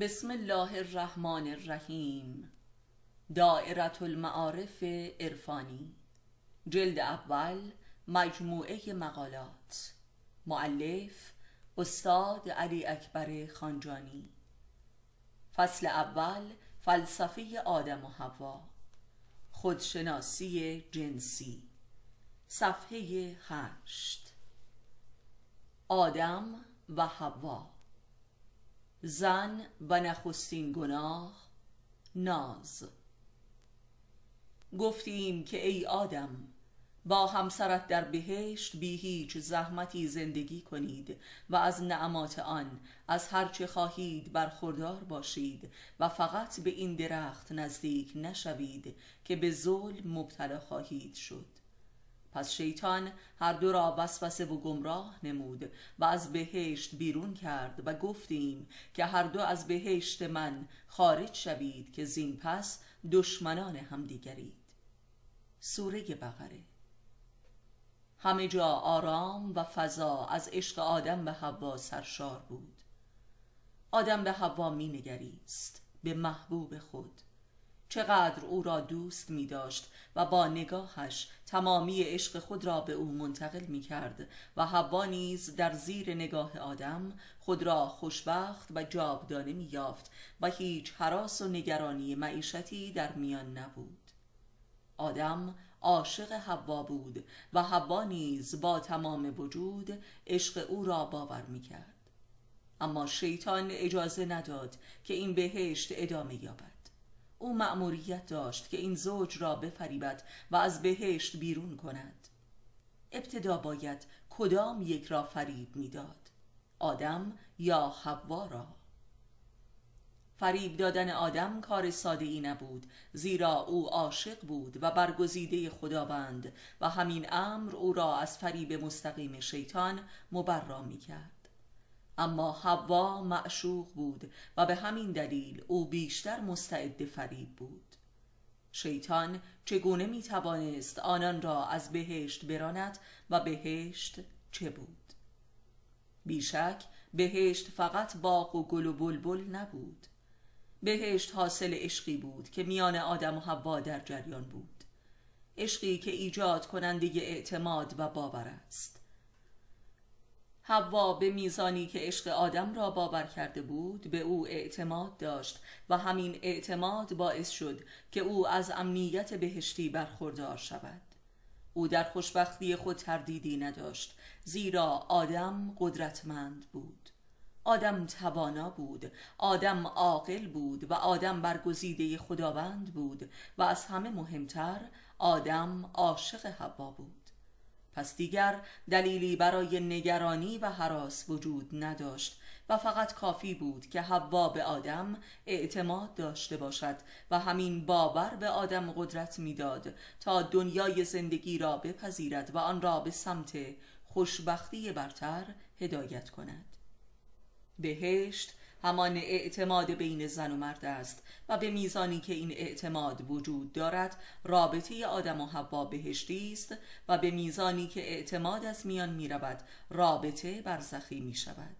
بسم الله الرحمن الرحیم. دائرة المعارف عرفانی، جلد اول، مجموعه مقالات. مؤلف استاد علی اکبر خانجانی. فصل اول، فلسفه آدم و حوا، خودشناسی جنسی. صفحه 8. آدم و حوا، زن و نخستین گناه، ناز. گفتیم که ای آدم، با همسرت در بهشت بی هیچ زحمتی زندگی کنید و از نعمات آن از هر چه خواهید برخوردار باشید و فقط به این درخت نزدیک نشوید که به ظلم مبتلا خواهید شد. پس شیطان هر دو را وسوسه و گمراه نمود و از بهشت بیرون کرد و گفتیم که هر دو از بهشت من خارج شوید که زین پس دشمنان هم دیگرید. سوره بقره. همه جا آرام و فضا از عشق آدم به حوا سرشار بود. آدم به حوا می نگریست، به محبوب خود. چقدر او را دوست می داشت و با نگاهش تمامی عشق خود را به او منتقل می کرد و حوا نیز در زیر نگاه آدم خود را خوشبخت و جاودانه می یافت و هیچ هراس و نگرانی معیشتی در میان نبود. آدم عاشق حوا بود و حوا نیز با تمام وجود عشق او را باور می کرد. اما شیطان اجازه نداد که این بهشت ادامه یابد. او مأموریت داشت که این زوج را بفریبد و از بهشت بیرون کند. ابتدا باید کدام یک را فریب میداد؟ آدم یا حوا را؟ فریب دادن آدم کار ساده ای نبود، زیرا او عاشق بود و برگزیده خداوند و همین امر او را از فریب مستقیم شیطان مبرا می کرد. اما حوا معشوق بود و به همین دلیل او بیشتر مستعد فریب بود. شیطان چگونه می توانست آنان را از بهشت براند و بهشت چه بود؟ بیشک بهشت فقط باغ و گل و بلبل نبود. بهشت حاصل عشقی بود که میان آدم و حوا در جریان بود، عشقی که ایجاد کننده اعتماد و باور است. حوا به میزانی که عشق آدم را باور کرده بود به او اعتماد داشت و همین اعتماد باعث شد که او از امنیت بهشتی برخوردار شود. او در خوشبختی خود تردیدی نداشت، زیرا آدم قدرتمند بود، آدم توانا بود، آدم عاقل بود و آدم برگزیده خداوند بود و از همه مهمتر آدم عاشق حوا بود. پس دیگر دلیلی برای نگرانی و هراس وجود نداشت و فقط کافی بود که حوا به آدم اعتماد داشته باشد و همین باور به آدم قدرت میداد تا دنیای زندگی را بپذیرد و آن را به سمت خوشبختی برتر هدایت کند. بهشت همان اعتماد بین زن و مرد است و به میزانی که این اعتماد وجود دارد رابطه آدم و حوا بهشتی است و به میزانی که اعتماد از میان می رود رابطه برزخی می شود.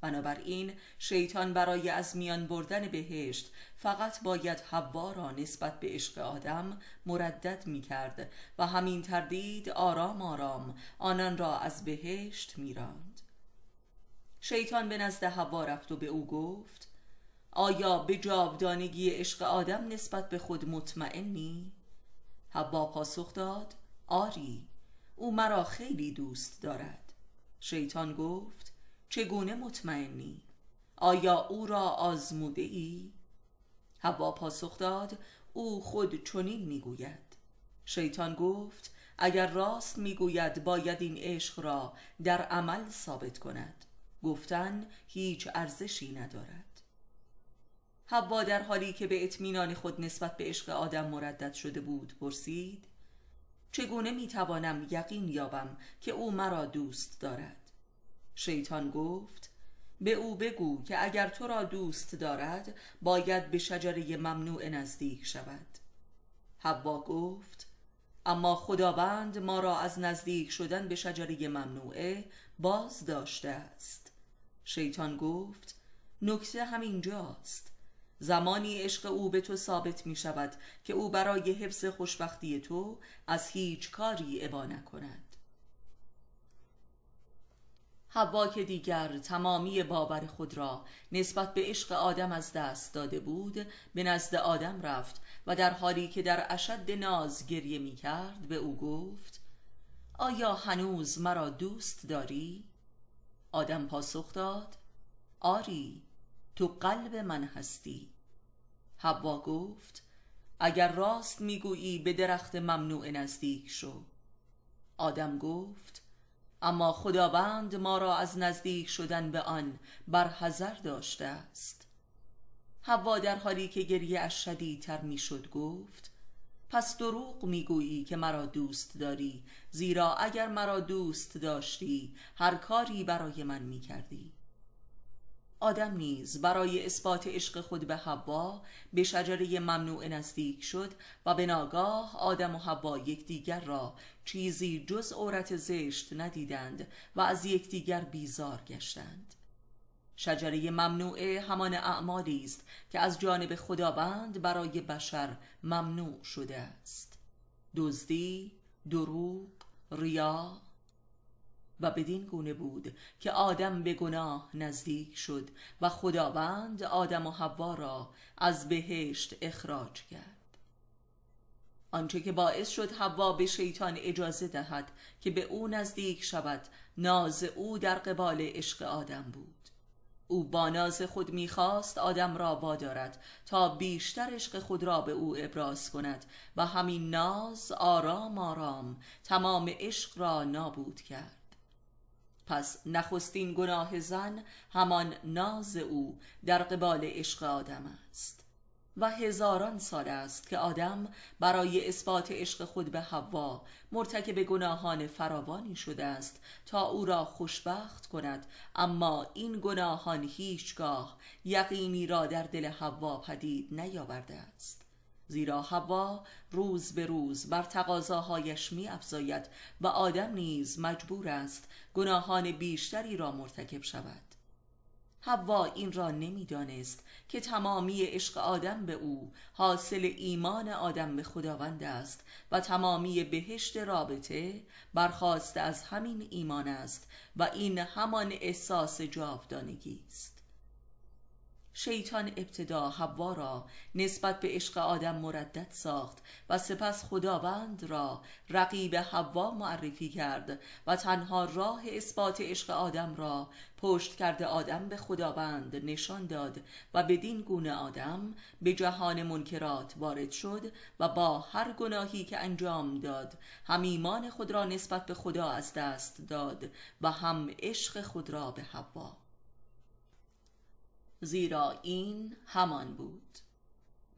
بنابراین شیطان برای از میان بردن بهشت فقط باید حوا را نسبت به عشق آدم مردد می کرد و همین تردید آرام آرام آنان را از بهشت می راند. شیطان به نزد حوا رفت و به او گفت: آیا به جاودانگی عشق آدم نسبت به خود مطمئنی؟ حوا پاسخ داد: آری، او مرا خیلی دوست دارد. شیطان گفت: چگونه مطمئنی؟ آیا او را آزموده ای؟ حوا پاسخ داد: او خود چنین میگوید. شیطان گفت: اگر راست میگوید باید این عشق را در عمل ثابت کند. گفتن هیچ ارزشی ندارد. حوا در حالی که به اطمینان خود نسبت به عشق آدم مردد شده بود پرسید: چگونه میتوانم یقین یابم که او مرا دوست دارد؟ شیطان گفت: به او بگو که اگر تو را دوست دارد باید به شجره ممنوع نزدیک شود. حوا گفت: اما خداوند ما را از نزدیک شدن به شجره ممنوعه باز داشته است. شیطان گفت: نکته همینجاست. زمانی عشق او به تو ثابت می شود که او برای حفظ خوشبختی تو از هیچ کاری ابا نکند. حوا که دیگر تمامی باور خود را نسبت به عشق آدم از دست داده بود، به نزد آدم رفت و در حالی که در اشد ناز گریه می کرد به او گفت: آیا هنوز مرا دوست داری؟ آدم پاسخ داد: آری، تو قلب من هستی. حوا گفت: اگر راست میگویی به درخت ممنوع نزدیک شو. آدم گفت: اما خداوند ما را از نزدیک شدن به آن برحذر داشته است. حوا در حالی که گریه اش شدیدتر میشد گفت: پس دروغ میگویی که مرا دوست داری، زیرا اگر مرا دوست داشتی هر کاری برای من میکردی. آدم نیز برای اثبات عشق خود به حوا به شجره ممنوع نزدیک شد و به ناگاه آدم و حوا یکدیگر را چیزی جز عورت زشت ندیدند و از یکدیگر بیزار گشتند. شجره ممنوعه همان اعمالی است که از جانب خداوند برای بشر ممنوع شده است: دزدی، دروغ، ریا. و بدین گونه بود که آدم به گناه نزدیک شد و خداوند آدم و حوا را از بهشت اخراج کرد. آنچه که باعث شد حوا به شیطان اجازه دهد که به او نزدیک شود، ناز او در قبال عشق آدم بود. او با ناز خود میخواست آدم را وادارد تا بیشتر عشق خود را به او ابراز کند و همین ناز آرام آرام تمام عشق را نابود کرد. پس نخستین گناه زن همان ناز او در قبال عشق آدم است و هزاران سال است که آدم برای اثبات عشق خود به حوا مرتکب گناهان فراوانی شده است تا او را خوشبخت کند، اما این گناهان هیچگاه یقینی را در دل حوا پدید نیاورده است، زیرا حوا روز به روز بر تقاضاهایش می‌افزاید و آدم نیز مجبور است گناهان بیشتری را مرتکب شود. حوا این را نمی‌دانست که تمامی عشق آدم به او حاصل ایمان آدم به خداوند است و تمامی بهشت رابطه برخاسته از همین ایمان است و این همان احساس جاودانگی است. شیطان ابتدا حوا را نسبت به عشق آدم مردد ساخت و سپس خداوند را رقیب حوا معرفی کرد و تنها راه اثبات عشق آدم را پشت کرده آدم به خداوند نشان داد و بدین گونه آدم به جهان منکرات وارد شد و با هر گناهی که انجام داد هم ایمان خود را نسبت به خدا از دست داد و هم عشق خود را به حوا، زیرا این همان بود.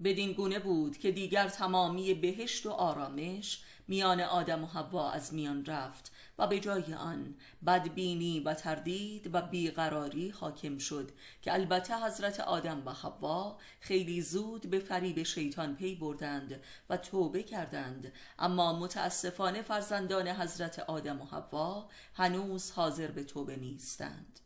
بدین گونه بود که دیگر تمامی بهشت و آرامش میان آدم و حوا از میان رفت و به جای آن بدبینی و تردید و بیقراری حاکم شد که البته حضرت آدم و حوا خیلی زود به فریب شیطان پی بردند و توبه کردند، اما متاسفانه فرزندان حضرت آدم و حوا هنوز حاضر به توبه نیستند.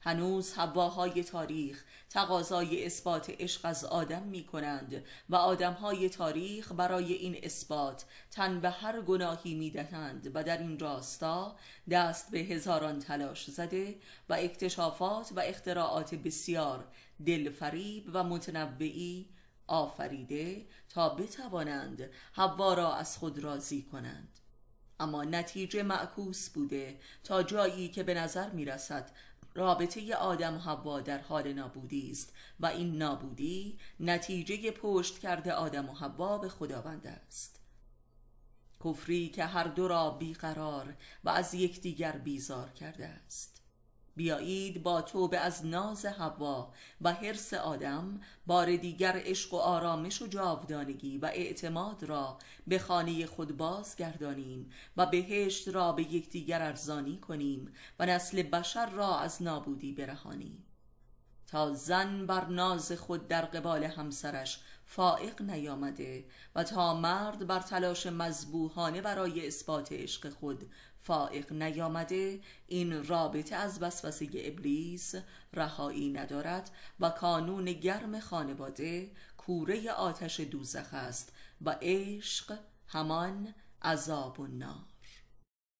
هنوز حواهای تاریخ تقاضای اثبات عشق از آدم می کنند و آدمهای تاریخ برای این اثبات تن به هر گناهی می دهند و در این راستا دست به هزاران تلاش زده و اکتشافات و اختراعات بسیار دلفریب و متنوعی آفریده تا بتوانند حوا را از خود راضی کنند، اما نتیجه معکوس بوده تا جایی که به نظر می رسد رابطه آدم و حوا در حال نابودی است و این نابودی نتیجه پشت کرده آدم و حوا به خداوند است. کفری که هر دو را بیقرار و از یکدیگر بیزار کرده است. بیایید با توبه از ناز حوا و حرص آدم بار دیگر عشق و آرامش و جاودانگی و اعتماد را به خانه خود بازگردانیم و بهشت را به یکدیگر ارزانی کنیم و نسل بشر را از نابودی برهانیم. تا زن بر ناز خود در قبال همسرش فائق نیامده و تا مرد بر تلاش مذبوحانه برای اثبات عشق خود فائق نیامده، این رابطه از وسوسه ابلیس رهایی ندارد و کانون گرم خانواده کوره آتش دوزخ است و عشق همان عذاب النار.